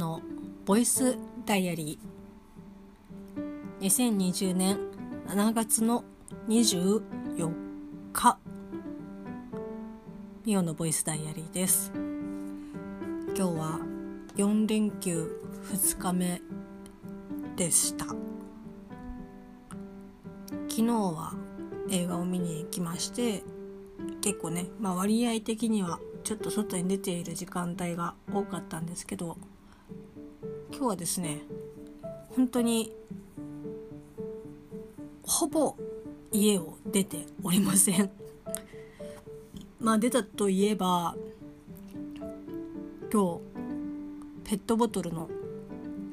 のボイスダイアリー2020年7月の24日ミオのボイスダイアリーです。今日は4連休2日目でした。昨日は映画を見に行きまして、結構ね、割合的にはちょっと外に出ている時間帯が多かったんですけど、今日はですね、本当にほぼ家を出ておりません出たといえば、今日ペットボトルの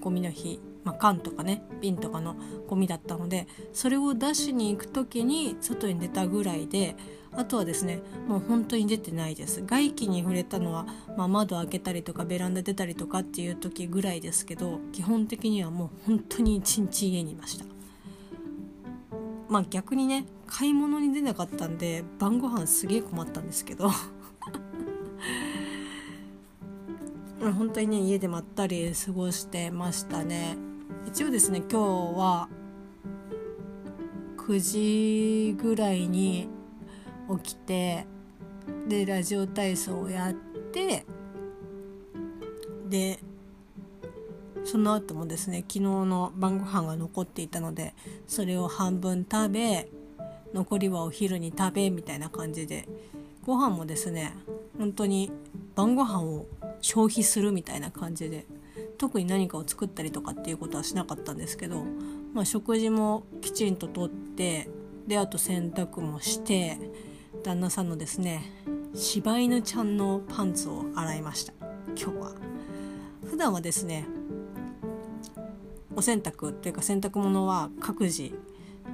ゴミの日、缶とかね、瓶とかのゴミだったので、それを出しに行くときに外に出たぐらいで、あとはですね、もう本当に出てないです。外気に触れたのは、窓開けたりとかベランダ出たりとかっていう時ぐらいですけど、基本的にはもう本当に一日家にいました。逆にね、買い物に出なかったんで晩ご飯すげえ困ったんですけど本当にね、家でまったり過ごしてましたね。一応ですね、今日は9時ぐらいに起きて、でラジオ体操をやって、でその後もですね、昨日の晩ご飯が残っていたので、それを半分食べ、残りはお昼に食べみたいな感じで、ご飯もですね、本当に晩ご飯を消費するみたいな感じで、特に何かを作ったりとかっていうことはしなかったんですけど、食事もきちんととって、であと洗濯もして、旦那さんのですね、柴犬ちゃんのパンツを洗いました。今日は普段はですね、お洗濯っていうか洗濯物は各自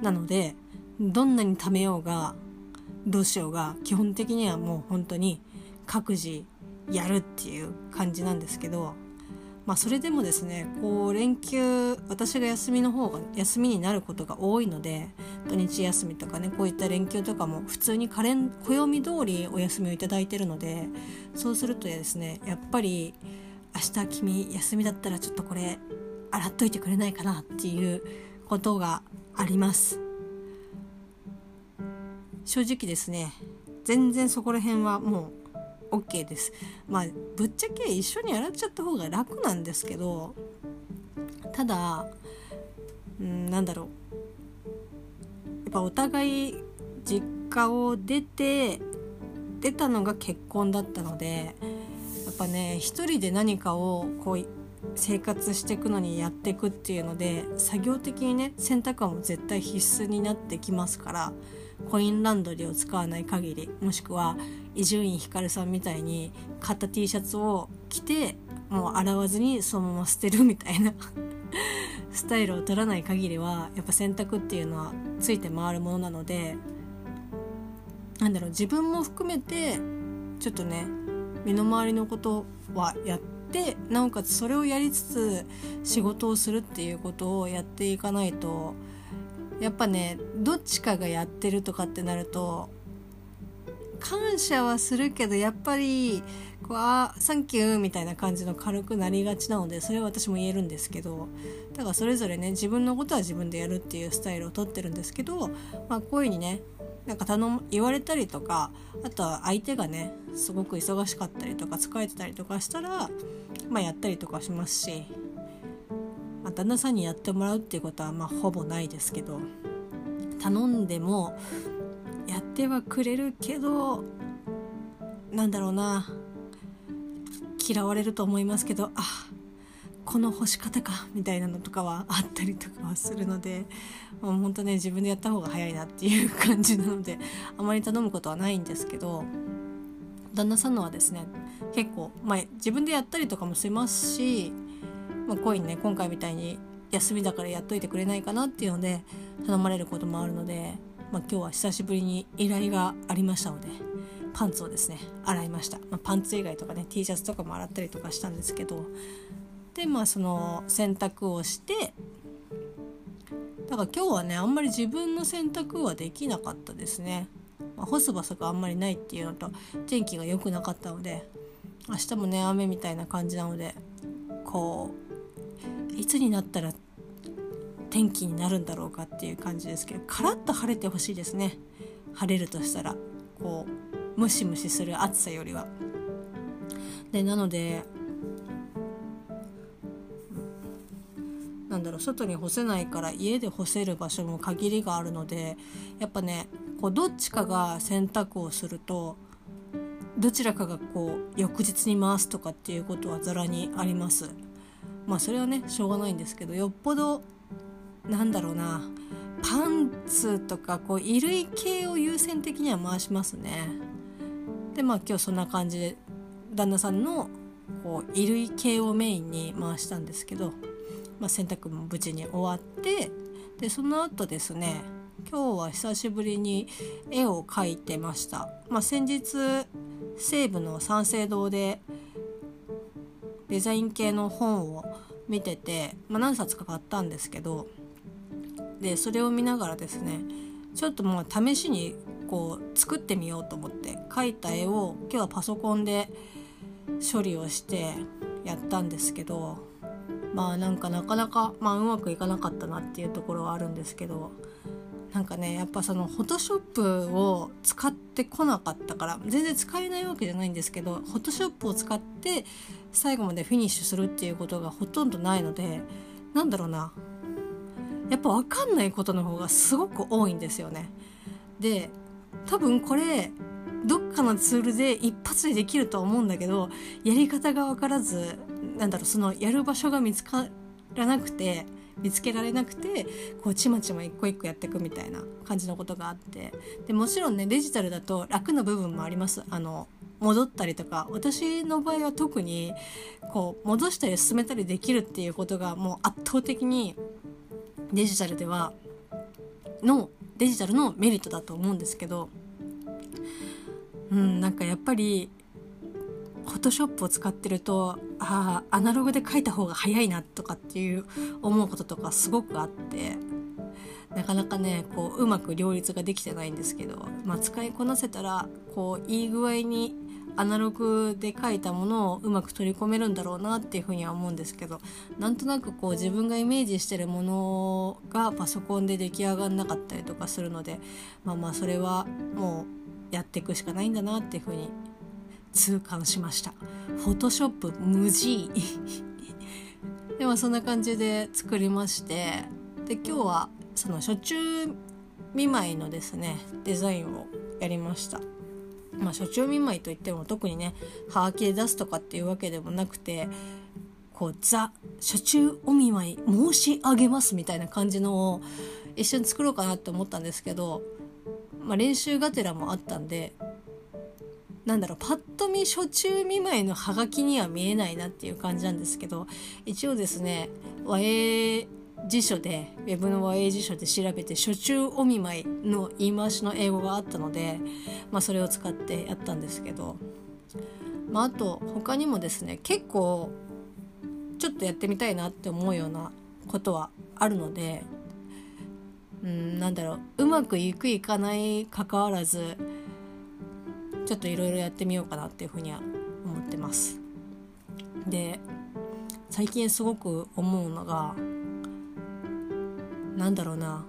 なので、どんなに溜めようがどうしようが基本的にはもう本当に各自やるっていう感じなんですけど、それでもですね、こう連休、私が休みになることが多いので、土日休みとかね、こういった連休とかも普通に暦通りお休みをいただいてるので、そうするとですね、やっぱり明日君休みだったらちょっとこれ洗っといてくれないかなっていうことがあります。正直ですね、全然そこら辺はもうOK です。ぶっちゃけ一緒に洗っちゃった方が楽なんですけど、ただやっぱお互い実家を出たのが結婚だったので、やっぱね、一人で何かをこう生活していくのにやっていくっていうので、作業的にね、洗濯はもう絶対必須になってきますから、コインランドリーを使わない限り、もしくは伊集院光さんみたいに買った T シャツを着てもう洗わずにそのまま捨てるみたいなスタイルを取らない限りは、やっぱ洗濯っていうのはついて回るものなので、自分も含めてちょっとね、身の回りのことはやって、なおかつそれをやりつつ仕事をするっていうことをやっていかないと、やっぱね、どっちかがやってるとかってなると感謝はするけど、やっぱりサンキューみたいな感じの軽くなりがちなので、それは私も言えるんですけど、だからそれぞれね、自分のことは自分でやるっていうスタイルをとってるんですけど、こういう風にね、言われたりとか、あとは相手がね、すごく忙しかったりとか疲れてたりとかしたら、やったりとかしますし、旦那さんにやってもらうっていうことはほぼないですけど、頼んでもやってはくれるけど、嫌われると思いますけど、この干し方かみたいなのとかはあったりとかはするので、本当ね、自分でやった方が早いなっていう感じなので、あまり頼むことはないんですけど、旦那さんのはですね、結構、自分でやったりとかもしますし、こいね、今回みたいに休みだからやっといてくれないかなっていうので頼まれることもあるので、今日は久しぶりに依頼がありましたので、パンツをですね、洗いました。パンツ以外とかね、T シャツとかも洗ったりとかしたんですけど、でその洗濯をして、だから今日はね、あんまり自分の洗濯はできなかったですね。干す場所があんまりないっていうのと、天気が良くなかったので、明日もね、雨みたいな感じなので、こういつになったら天気になるんだろうかっていう感じですけど、カラッと晴れてほしいですね。晴れるとしたらこうムシムシする暑さよりは。でなので外に干せないから家で干せる場所も限りがあるので、やっぱねこうどっちかが洗濯をするとどちらかがこう翌日に回すとかっていうことはざらにあります。まあそれはねしょうがないんですけど、よっぽどなんだろうな、パンツとかこう衣類系を優先的には回しますね。でまあ今日そんな感じで旦那さんのこう衣類系をメインに回したんですけど、まあ、洗濯も無事に終わって、でその後ですね、今日は久しぶりに絵を描いてました。まあ、先日西部の三省堂でデザイン系の本を見てて、まあ、何冊か買ったんですけど、でそれを見ながらですね、ちょっともう試しにこう作ってみようと思って描いた絵を今日はパソコンで処理をしてやったんですけど、まあなんかなかなか、まあ、うまくいかなかったなっていうところはあるんですけど、なんかねやっぱそのフォトショップを使ってこなかったから、全然使えないわけじゃないんですけど、フォトショップを使って最後までフィニッシュするっていうことがほとんどないので、なんだろうな、やっぱ分かんないことの方がすごく多いんですよね。で多分これどっかのツールで一発でできると思うんだけど、やり方が分からず、なんだろう、そのやる場所が見つけられなくて、こうちまちま一個一個やっていくみたいな感じのことがあって、でもちろんねデジタルだと楽な部分もあります。戻ったりとか、私の場合は特にこう戻したり進めたりできるっていうことがもう圧倒的にデジタルのメリットだと思うんですけど、なんかやっぱりフォトショップを使ってるとアナログで描いた方が早いなとかっていう思うこととかすごくあって、なかなかねこううまく両立ができてないんですけど、まあ、使いこなせたらこういい具合にアナログで描いたものをうまく取り込めるんだろうなっていうふうには思うんですけど、なんとなくこう自分がイメージしてるものがパソコンで出来上がんなかったりとかするので、まあそれはもうやっていくしかないんだなっていうふうに痛感しました。フォトショップ無事でもそんな感じで作りまして、で今日はその暑中見舞いのですねデザインをやりました。まあ暑中見舞いといっても特にねはがきで出すとかっていうわけでもなくて、こうザ暑中お見舞い申し上げますみたいな感じのを一緒に作ろうかなって思ったんですけど、まあ、練習がてらもあったんで、なんだろう、パッと見暑中見舞いのハガキには見えないなっていう感じなんですけど、一応ですね和英辞書で、ウェブの和英辞書で調べて暑中お見舞いの言い回しの英語があったので、まあ、それを使ってやったんですけど、まあ、あと他にもですね結構ちょっとやってみたいなって思うようなことはあるので、なんだろう、うまくいくいかないかかわらずちょっといろいろやってみようかなっていうふうには思ってます。で最近すごく思うのが、なんだろうな、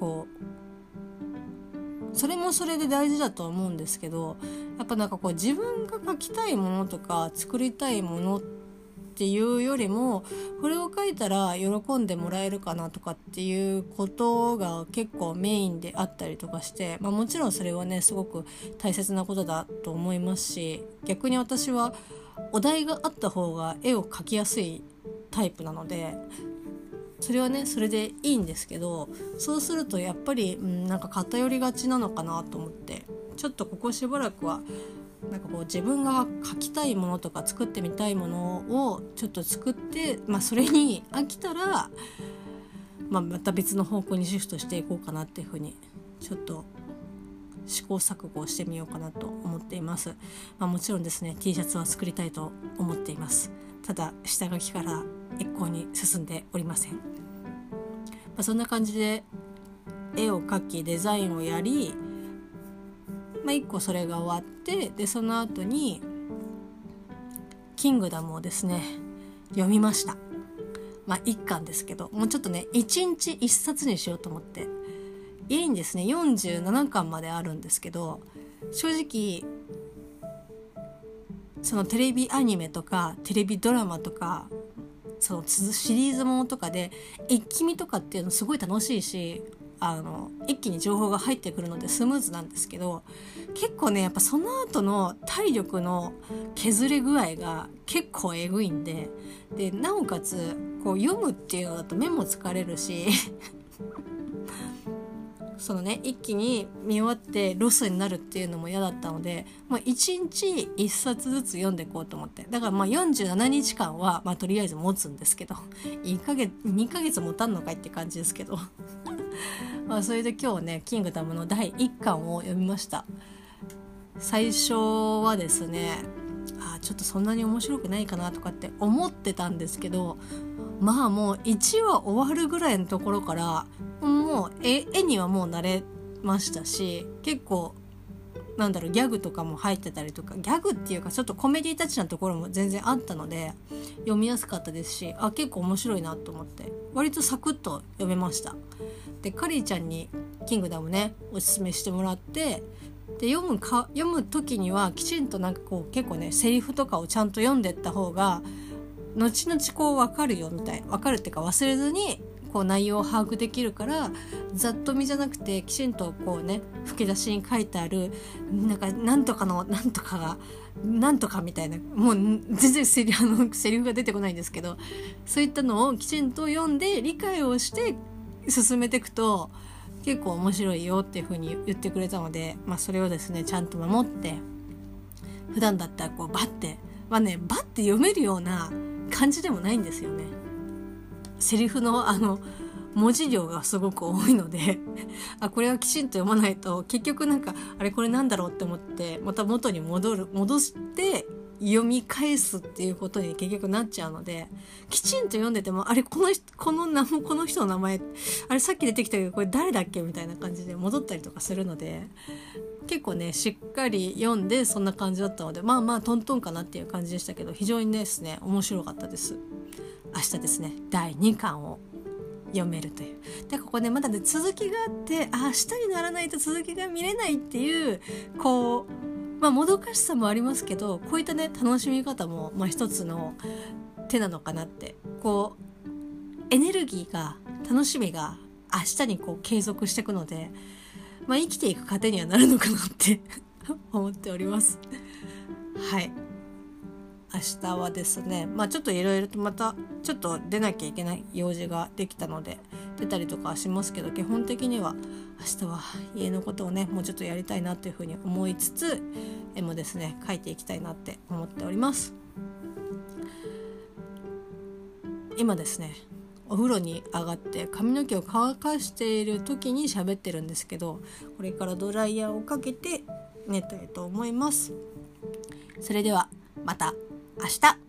こうそれもそれで大事だと思うんですけど、やっぱなんかこう自分が描きたいものとか作りたいものっていうよりも、これを描いたら喜んでもらえるかなとかっていうことが結構メインであったりとかして、まあ、もちろんそれはねすごく大切なことだと思いますし、逆に私はお題があった方が絵を描きやすいタイプなので、それはねそれでいいんですけど、そうするとやっぱりなんか偏りがちなのかなと思って、ちょっとここしばらくはなんかこう自分が描きたいものとか作ってみたいものをちょっと作って、まあ、それに飽きたら、まあ、また別の方向にシフトしていこうかなっていうふうにちょっと試行錯誤してみようかなと思っています。まあ、もちろんですね T シャツは作りたいと思っています。ただ下書きから一向に進んでおりません。まあ、そんな感じで絵を描きデザインをやり、まあ、1個それが終わって、でその後にキングダムをですね読みました。まあ1巻ですけど、もうちょっとね1日1冊にしようと思って。いいんですね、47巻まであるんですけど、正直そのテレビアニメとかテレビドラマとかそのシリーズものとかで一気見とかっていうのすごい楽しいし、一気に情報が入ってくるのでスムーズなんですけど、結構ねやっぱその後の体力の削れ具合が結構えぐいんで、でなおかつこう読むっていうのだと目も疲れるしそのね一気に見終わってロスになるっていうのも嫌だったので、まあ、1日1冊ずつ読んでいこうと思って。だからまあ47日間は、まあ、とりあえず持つんですけど2ヶ月持たんのかいって感じですけどまあそれで今日ねキングダムの第1巻を読みました。最初はですねちょっとそんなに面白くないかなとかって思ってたんですけど、まあもう1話終わるぐらいのところからもう絵にはもう慣れましたし、結構なんだろうギャグとかも入ってたりとか、ギャグっていうかちょっとコメディタッチなところも全然あったので読みやすかったですし、結構面白いなと思って割とサクッと読めました。でカリーちゃんにキングダムねおすすめしてもらって、で読む時にはきちんとなんかこう結構ねセリフとかをちゃんと読んでった方が後々こう分かるよみたいな、分かるっていうか忘れずにこう内容を把握できるから、ざっと見じゃなくてきちんとこうね吹き出しに書いてあるなんとかのなんとかがなんとかみたいな、もう全然セリフが出てこないんですけど、そういったのをきちんと読んで理解をして進めていくと結構面白いよっていう風に言ってくれたので、まあ、それをですねちゃんと守って、普段だったらこうバッて読めるような感じでもないんですよね。セリフの文字量がすごく多いのでこれはきちんと読まないと結局なんかあれこれなんだろうって思ってまた元に戻して読み返すっていうことに結局なっちゃうので、きちんと読んでてもあれこの人の名前あれさっき出てきたけどこれ誰だっけみたいな感じで戻ったりとかするので、結構ねしっかり読んでそんな感じだったので、まあまあトントンかなっていう感じでしたけど、非常にですね面白かったです。明日ですね第2巻を読めるという。でここねまだね続きがあって、明日にならないと続きが見れないっていうこうまあ、もどかしさもありますけど、こういったね楽しみ方もまあ一つの手なのかなって、こうエネルギーが楽しみが明日にこう継続していくので、まあ、生きていく糧にはなるのかなって思っておりますはい明日はですね、まあ、ちょっといろいろとまたちょっと出なきゃいけない用事ができたので出たりとかしますけど、基本的には明日は家のことをねもうちょっとやりたいなというふうに思いつつ、絵もですね描いていきたいなって思っております。今ですねお風呂に上がって髪の毛を乾かしている時に喋ってるんですけど、これからドライヤーをかけて寝たいと思います。それではまた明日。